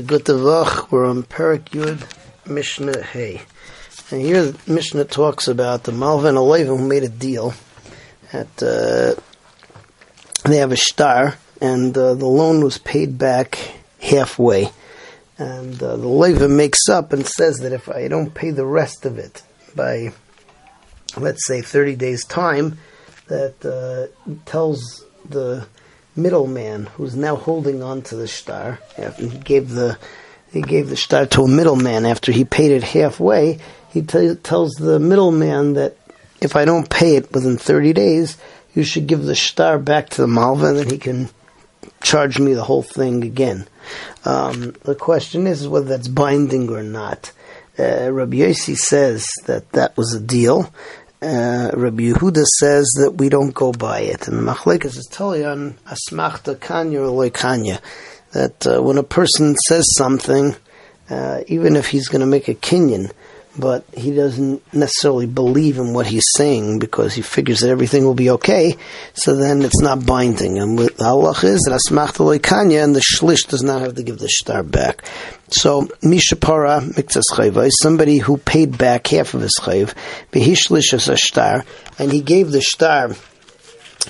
Guttevach, we're on Perek Yod, Mishnah Hey. And here Mishnah talks about the Malvin Aleivan who made a deal. They have a shtar, and the loan was paid back halfway. And the Leva makes up and says that if I don't pay the rest of it by, let's say, 30 days' time, that tells the middleman who's now holding on to the shtar. After he gave the shtar to a middleman after he paid it halfway. He tells the middleman that if I don't pay it within 30 days, you should give the shtar back to the Malva, and then he can charge me the whole thing again. The question is whether that's binding or not. Rabbi Yossi says that was a deal. Rabbi Yehuda says that we don't go by it. And the Machlokes is totally on Asmachta Kanya Lo Kanya, that when a person says something, even if he's going to make a Kinyan, but he doesn't necessarily believe in what he's saying because he figures that everything will be okay, so then it's not binding. And with the halach is that Asmachta Lo Kanya, and the Shlish does not have to give the shtar back. So Mishapara Miktas Chayva is somebody who paid back half of his chayv, but he shlish as a shtar, and he gave the shtar.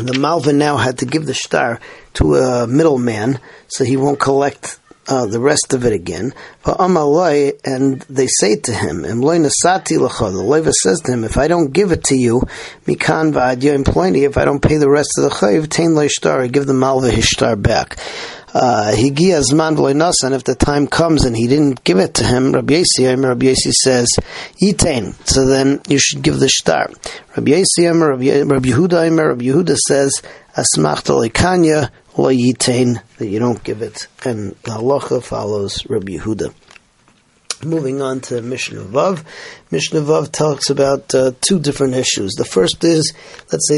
The Malva now had to give the shtar to a middleman, so he won't collect the rest of it again. And they say to him, the Leva says to him, if I don't give it to you, if I don't pay the rest of the chayv, give the Malva his shtar back. And if the time comes and he didn't give it to him, Rabbi Yehesi says, Yitain, so then you should give the shtar. Rabbi Yehuda says, Asmachta Lo Kanya Lo Yitain, that you don't give it. And the halacha follows Rabbi Yehuda. Moving on to Mishnah Vav. Mishnah Vav talks about two different issues. The first is, let's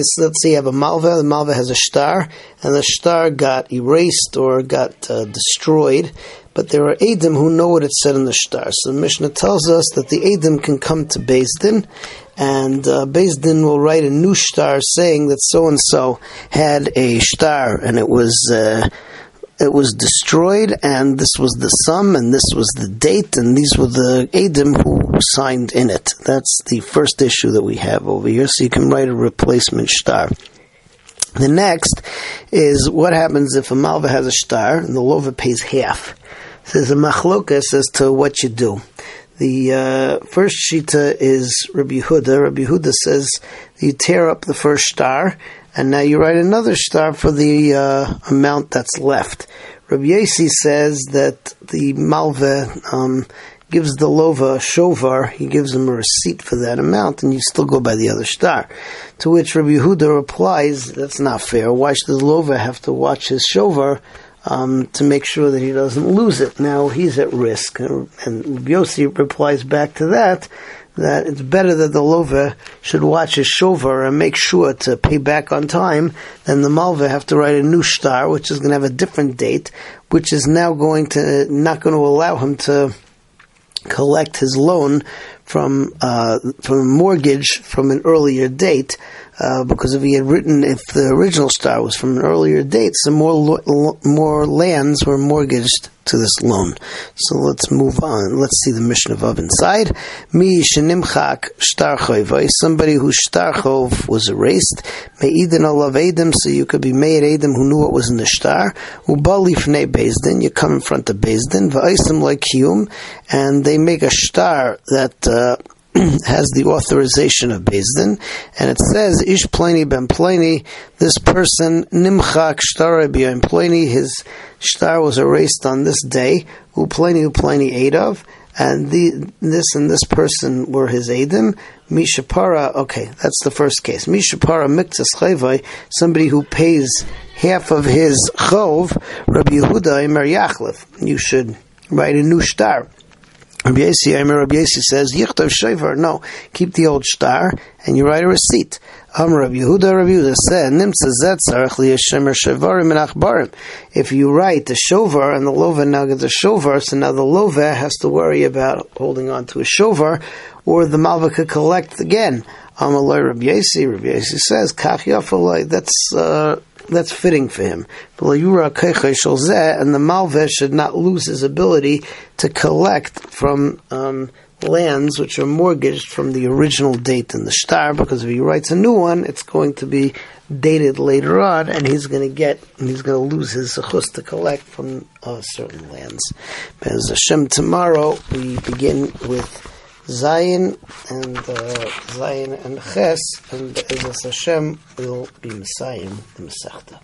say you have a Malveh. The Malveh has a shtar, and the shtar got erased or got destroyed. But there are Edim who know what it said in the shtar. So the Mishnah tells us that the Edim can come to Beis Din, and Beis Din will write a new shtar saying that so and so had a shtar, and it was destroyed, and this was the sum, and this was the date, and these were the Edim who signed in it. That's the first issue that we have over here, so you can write a replacement shtar. The next is what happens if a Malva has a shtar, and the Loveh pays half. So there's a Machlokes as to what you do. The first shita is Rabbi Yehuda. Rabbi Yehuda says you tear up the first shtar, and now you write another shtar for the amount that's left. Rabbi Yossi says that the Malveh gives the Leva a shovar, he gives him a receipt for that amount, and you still go by the other shtar. To which Rabbi Yehuda replies, that's not fair. Why should the Leva have to watch his shovar to make sure that he doesn't lose it? Now he's at risk. And Yossi replies back to that it's better that the Loveh should watch his shovar and make sure to pay back on time than the Malveh have to write a new shtar, which is going to have a different date, which is now not going to allow him to collect his loan from a mortgage from an earlier date, because if the original shtar was from an earlier date, some more lands were mortgaged to this loan. So let's move on. Let's see the Mishnah Vav inside. Mi Nimcha Kshtar Rebbein, somebody whose shtar chov was erased. Me'idin alav edim, so you could be made edim who knew what was in the shtar. Ubalifnei Beis Din, you come in front of Beis Din. Va'isem le'kiyum, and they make a shtar that has the authorization of Beis Din, and it says Ish Plani ben Plani, this person Nimcha Kshtar Rebbein Plani, his shtar was erased on this day, who Plani ate of, and this person were his edim. Mishapara, okay, that's the first case. Mishapara Miktas Chayva, somebody who pays half of his chov. Rabbi Yehuda Imer Yachlif, you should write a new shtar. Rabbi Yehesi says, Yichtov shover, no, keep the old shtar, and you write a receipt. Rabbi Yehuda said, Nimtzetzer achliyashemar shavarim menachbarim. If you write the shovar, and the Loveh now gets a shovar, so now the Loveh has to worry about holding on to a shovar, or the Malva could collect again. Rabbi Yehesi says, Kach yafulai, that's that's fitting for him. And the Malveh should not lose his ability to collect from lands which are mortgaged from the original date in the shtar, because if he writes a new one, it's going to be dated later on, and he's going to lose his chus to collect from certain lands. Be'ez Hashem, tomorrow we begin with Zayin and Ches, and Be'ez Hashem will be Messiah in the Masechta.